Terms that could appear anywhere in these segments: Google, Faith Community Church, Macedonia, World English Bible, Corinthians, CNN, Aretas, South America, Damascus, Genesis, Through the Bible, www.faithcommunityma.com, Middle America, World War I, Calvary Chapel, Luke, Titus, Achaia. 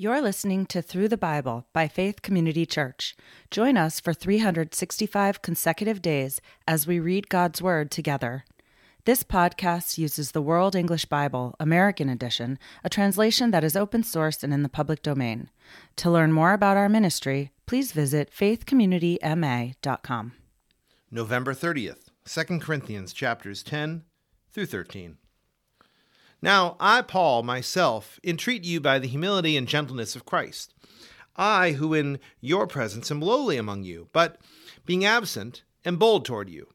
You're listening to Through the Bible by Faith Community Church. Join us for 365 consecutive days as we read God's Word together. This podcast uses the World English Bible, American edition, a translation that is open source and in the public domain. To learn more about our ministry, please visit faithcommunityma.com. November 30th, 2 Corinthians chapters 10 through 13. Now, I, Paul, myself, entreat you by the humility and gentleness of Christ. I, who in your presence am lowly among you, but being absent, am bold toward you.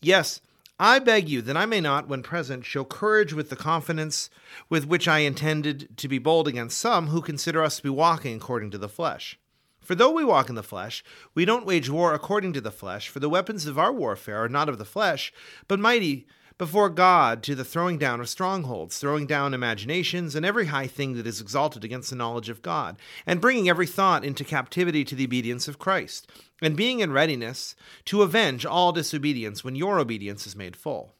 Yes, I beg you that I may not, when present, show courage with the confidence with which I intended to be bold against some who consider us to be walking according to the flesh. For though we walk in the flesh, we don't wage war according to the flesh, for the weapons of our warfare are not of the flesh, but mighty before God to the throwing down of strongholds, throwing down imaginations, and every high thing that is exalted against the knowledge of God, and bringing every thought into captivity to the obedience of Christ, and being in readiness to avenge all disobedience when your obedience is made full.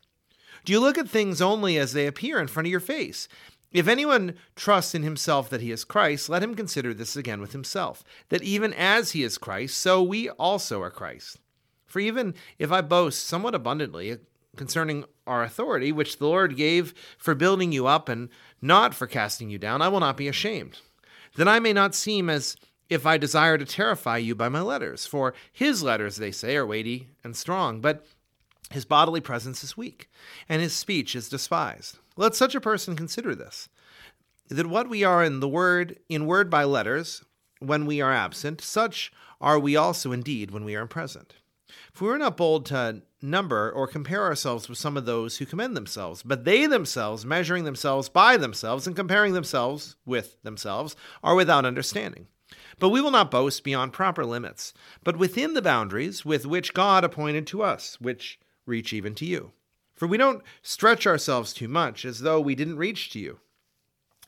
Do you look at things only as they appear in front of your face? If anyone trusts in himself that he is Christ, let him consider this again with himself, that even as he is Christ, so we also are Christ. For even if I boast somewhat abundantly concerning our authority, which the Lord gave for building you up and not for casting you down, I will not be ashamed, that I may not seem as if I desire to terrify you by my letters. For his letters, they say, are weighty and strong, but his bodily presence is weak, and his speech is despised. Let such a person consider this, that what we are in the word, in word by letters, when we are absent, such are we also indeed when we are present. For we are not bold to number or compare ourselves with some of those who commend themselves, but they themselves, measuring themselves by themselves and comparing themselves with themselves, are without understanding. But we will not boast beyond proper limits, but within the boundaries with which God appointed to us, which reach even to you. For we don't stretch ourselves too much, as though we didn't reach to you.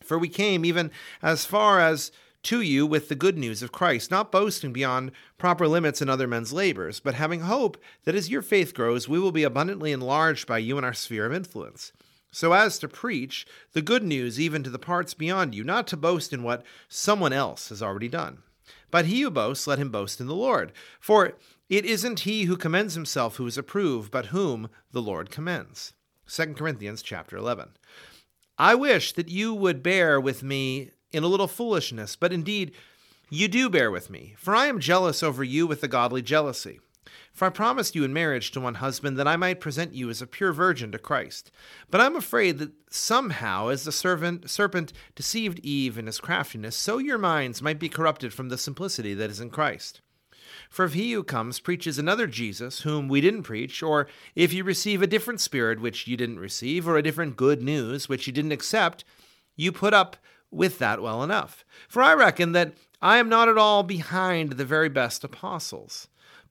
For we came even as far as to you with the good news of Christ, not boasting beyond proper limits in other men's labors, but having hope that as your faith grows, we will be abundantly enlarged by you in our sphere of influence, so as to preach the good news even to the parts beyond you, not to boast in what someone else has already done. But he who boasts, let him boast in the Lord. For it isn't he who commends himself who is approved, but whom the Lord commends. 2 Corinthians chapter 11. I wish that you would bear with me in a little foolishness, but indeed you do bear with me, for I am jealous over you with a godly jealousy. For I promised you in marriage to one husband that I might present you as a pure virgin to Christ. But I am afraid that somehow, as the serpent deceived Eve in his craftiness, so your minds might be corrupted from the simplicity that is in Christ. For if he who comes preaches another Jesus, whom we didn't preach, or if you receive a different spirit which you didn't receive, or a different good news which you didn't accept, you put up with that well enough. For I reckon that I am not at all behind the very best apostles.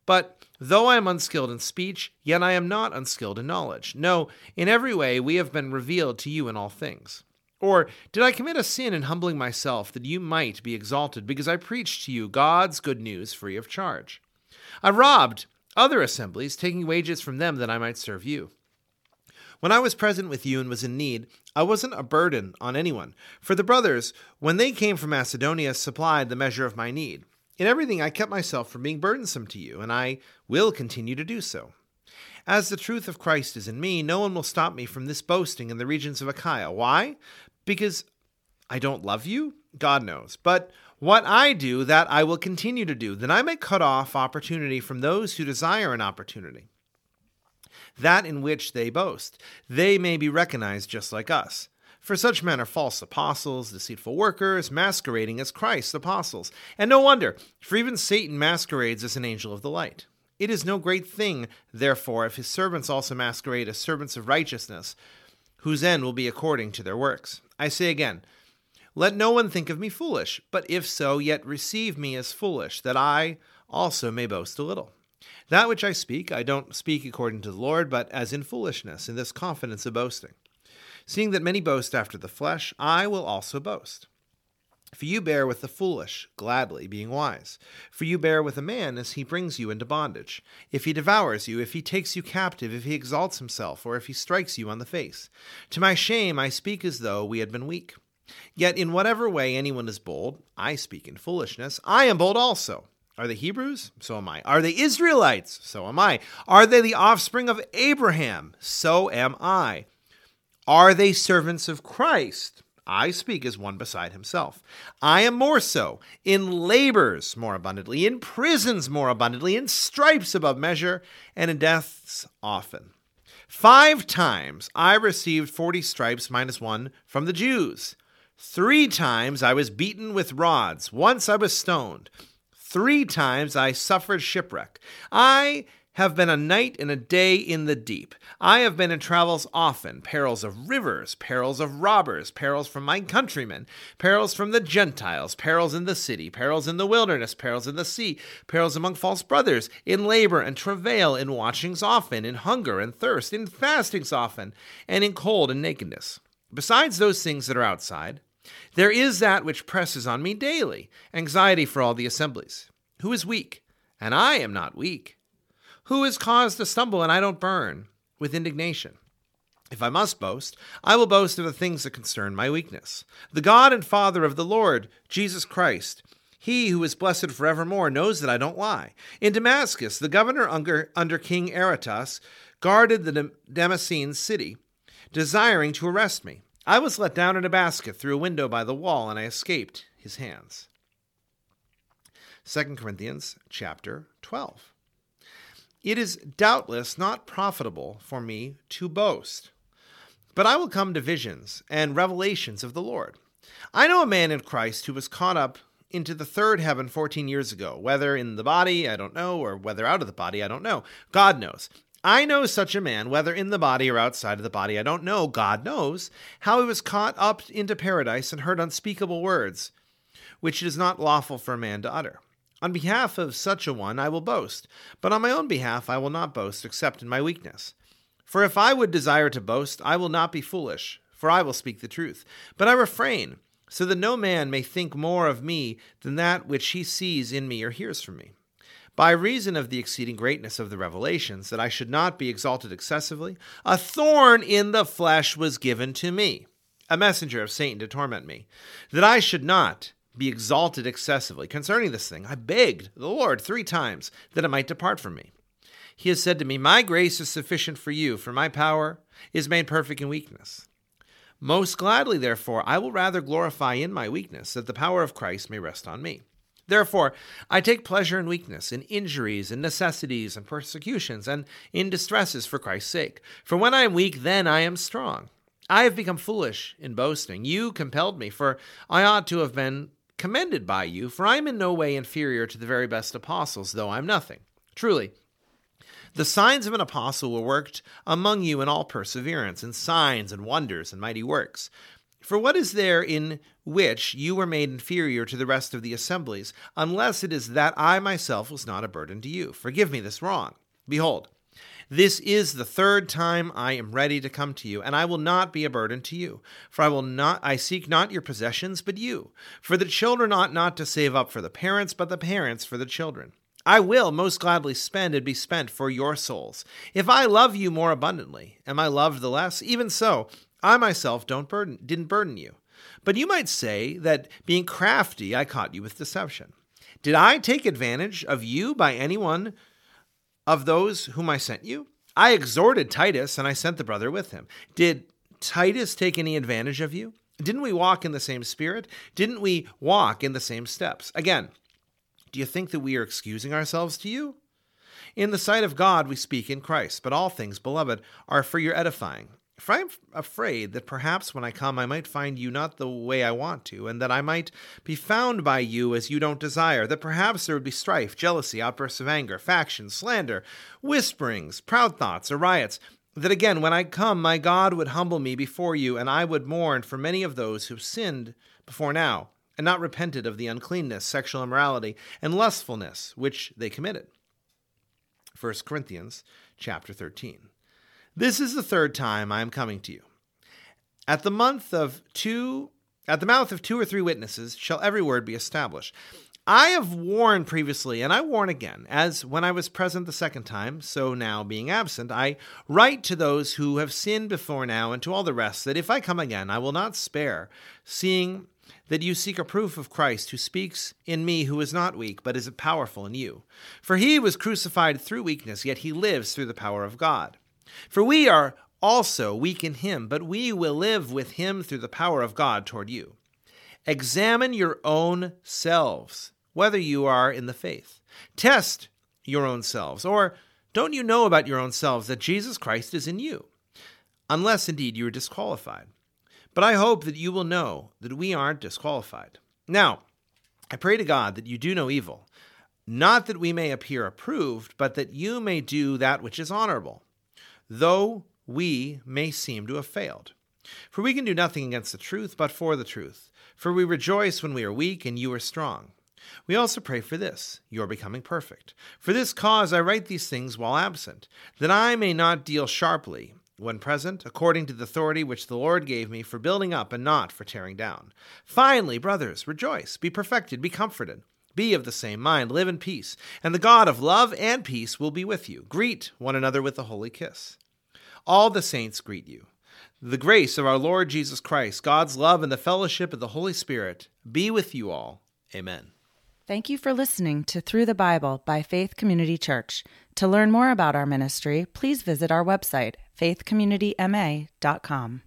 But though I am unskilled in speech, yet I am not unskilled in knowledge. No, in every way we have been revealed to you in all things. Or did I commit a sin in humbling myself that you might be exalted, because I preached to you God's good news free of charge? I robbed other assemblies, taking wages from them that I might serve you. When I was present with you and was in need, I wasn't a burden on anyone, for the brothers, when they came from Macedonia, supplied the measure of my need. In everything I kept myself from being burdensome to you, and I will continue to do so. As the truth of Christ is in me, no one will stop me from this boasting in the regions of Achaia. Why? Because I don't love you? God knows. But what I do, that I will continue to do, that I may cut off opportunity from those who desire an opportunity, that in which they boast, they may be recognized just like us. For such men are false apostles, deceitful workers, masquerading as Christ's apostles. And no wonder, for even Satan masquerades as an angel of the light. It is no great thing, therefore, if his servants also masquerade as servants of righteousness, whose end will be according to their works. I say again, let no one think of me foolish, but if so, yet receive me as foolish, that I also may boast a little. That which I speak, I don't speak according to the Lord, but as in foolishness, in this confidence of boasting. Seeing that many boast after the flesh, I will also boast. For you bear with the foolish, gladly being wise. For you bear with a man as he brings you into bondage. If he devours you, if he takes you captive, if he exalts himself, or if he strikes you on the face. To my shame, I speak as though we had been weak. Yet in whatever way anyone is bold, I speak in foolishness, I am bold also. Are they Hebrews? So am I. Are they Israelites? So am I. Are they the offspring of Abraham? So am I. Are they servants of Christ? I speak as one beside himself. I am more so, in labors more abundantly, in prisons more abundantly, in stripes above measure, and in deaths often. 5 times I received 40 stripes minus 1 from the Jews. 3 times I was beaten with rods. Once I was stoned. 3 times I suffered shipwreck. I have been a night and a day in the deep. I have been in travels often, perils of rivers, perils of robbers, perils from my countrymen, perils from the Gentiles, perils in the city, perils in the wilderness, perils in the sea, perils among false brothers, in labor and travail, in watchings often, in hunger and thirst, in fastings often, and in cold and nakedness. Besides those things that are outside, there is that which presses on me daily, anxiety for all the assemblies. Who is weak? And I am not weak. Who is caused to stumble, and I don't burn with indignation? If I must boast, I will boast of the things that concern my weakness. The God and Father of the Lord, Jesus Christ, he who is blessed forevermore, knows that I don't lie. In Damascus, the governor under King Aretas guarded the Damascene city, desiring to arrest me. I was let down in a basket through a window by the wall, and I escaped his hands. 2 Corinthians chapter 12. It is doubtless not profitable for me to boast, but I will come to visions and revelations of the Lord. I know a man in Christ who was caught up into the 3rd heaven 14 years ago, whether in the body, I don't know, or whether out of the body, I don't know. God knows. I know such a man, whether in the body or outside of the body, I don't know. God knows how he was caught up into paradise and heard unspeakable words, which it is not lawful for a man to utter. On behalf of such a one I will boast, but on my own behalf I will not boast except in my weakness. For if I would desire to boast, I will not be foolish, for I will speak the truth. But I refrain, so that no man may think more of me than that which he sees in me or hears from me. By reason of the exceeding greatness of the revelations, that I should not be exalted excessively, a thorn in the flesh was given to me, a messenger of Satan to torment me, that I should not be exalted excessively. Concerning this thing, I begged the Lord 3 times that it might depart from me. He has said to me, my grace is sufficient for you, for my power is made perfect in weakness. Most gladly, therefore, I will rather glorify in my weakness, that the power of Christ may rest on me. Therefore, I take pleasure in weakness, in injuries, in necessities, and persecutions, and in distresses for Christ's sake. For when I am weak, then I am strong. I have become foolish in boasting. You compelled me, for I ought to have been commended by you, for I am in no way inferior to the very best apostles, though I am nothing. Truly, the signs of an apostle were worked among you in all perseverance, in signs and wonders and mighty works. For what is there in which you were made inferior to the rest of the assemblies, unless it is that I myself was not a burden to you? Forgive me this wrong. Behold, this is the 3rd time I am ready to come to you, and I will not be a burden to you, for I seek not your possessions, but you. For the children ought not to save up for the parents, but the parents for the children. I will most gladly spend and be spent for your souls. If I love you more abundantly, am I loved the less? Even so, I myself didn't burden you. But you might say that being crafty, I caught you with deception. Did I take advantage of you by anyone of those whom I sent you? I exhorted Titus, and I sent the brother with him. Did Titus take any advantage of you? Didn't we walk in the same spirit? Didn't we walk in the same steps? Again, do you think that we are excusing ourselves to you? In the sight of God we speak in Christ, but all things, beloved, are for your edifying. For I am afraid that perhaps when I come I might find you not the way I want to, and that I might be found by you as you don't desire, that perhaps there would be strife, jealousy, outbursts of anger, factions, slander, whisperings, proud thoughts, or riots, that again when I come my God would humble me before you, and I would mourn for many of those who have sinned before now, and not repented of the uncleanness, sexual immorality, and lustfulness which they committed. 1 Corinthians chapter 13. This is the 3rd time I am coming to you. At the mouth of 2 or 3 witnesses shall every word be established. I have warned previously, and I warn again, as when I was present the second time, so now being absent, I write to those who have sinned before now and to all the rest, that if I come again, I will not spare, seeing that you seek a proof of Christ, who speaks in me, who is not weak, but is powerful in you. For he was crucified through weakness, yet he lives through the power of God. For we are also weak in him, but we will live with him through the power of God toward you. Examine your own selves, whether you are in the faith. Test your own selves, or don't you know about your own selves that Jesus Christ is in you? Unless indeed you are disqualified. But I hope that you will know that we aren't disqualified. Now, I pray to God that you do no evil, not that we may appear approved, but that you may do that which is honorable, though we may seem to have failed. For we can do nothing against the truth, but for the truth. For we rejoice when we are weak and you are strong. We also pray for this, your becoming perfect. For this cause I write these things while absent, that I may not deal sharply when present, according to the authority which the Lord gave me, for building up and not for tearing down. Finally, brothers, rejoice, be perfected, be comforted, be of the same mind, live in peace, and the God of love and peace will be with you. Greet one another with a holy kiss. All the saints greet you. The grace of our Lord Jesus Christ, God's love, and the fellowship of the Holy Spirit be with you all. Amen. Thank you for listening to Through the Bible by Faith Community Church. To learn more about our ministry, please visit our website, faithcommunityma.com.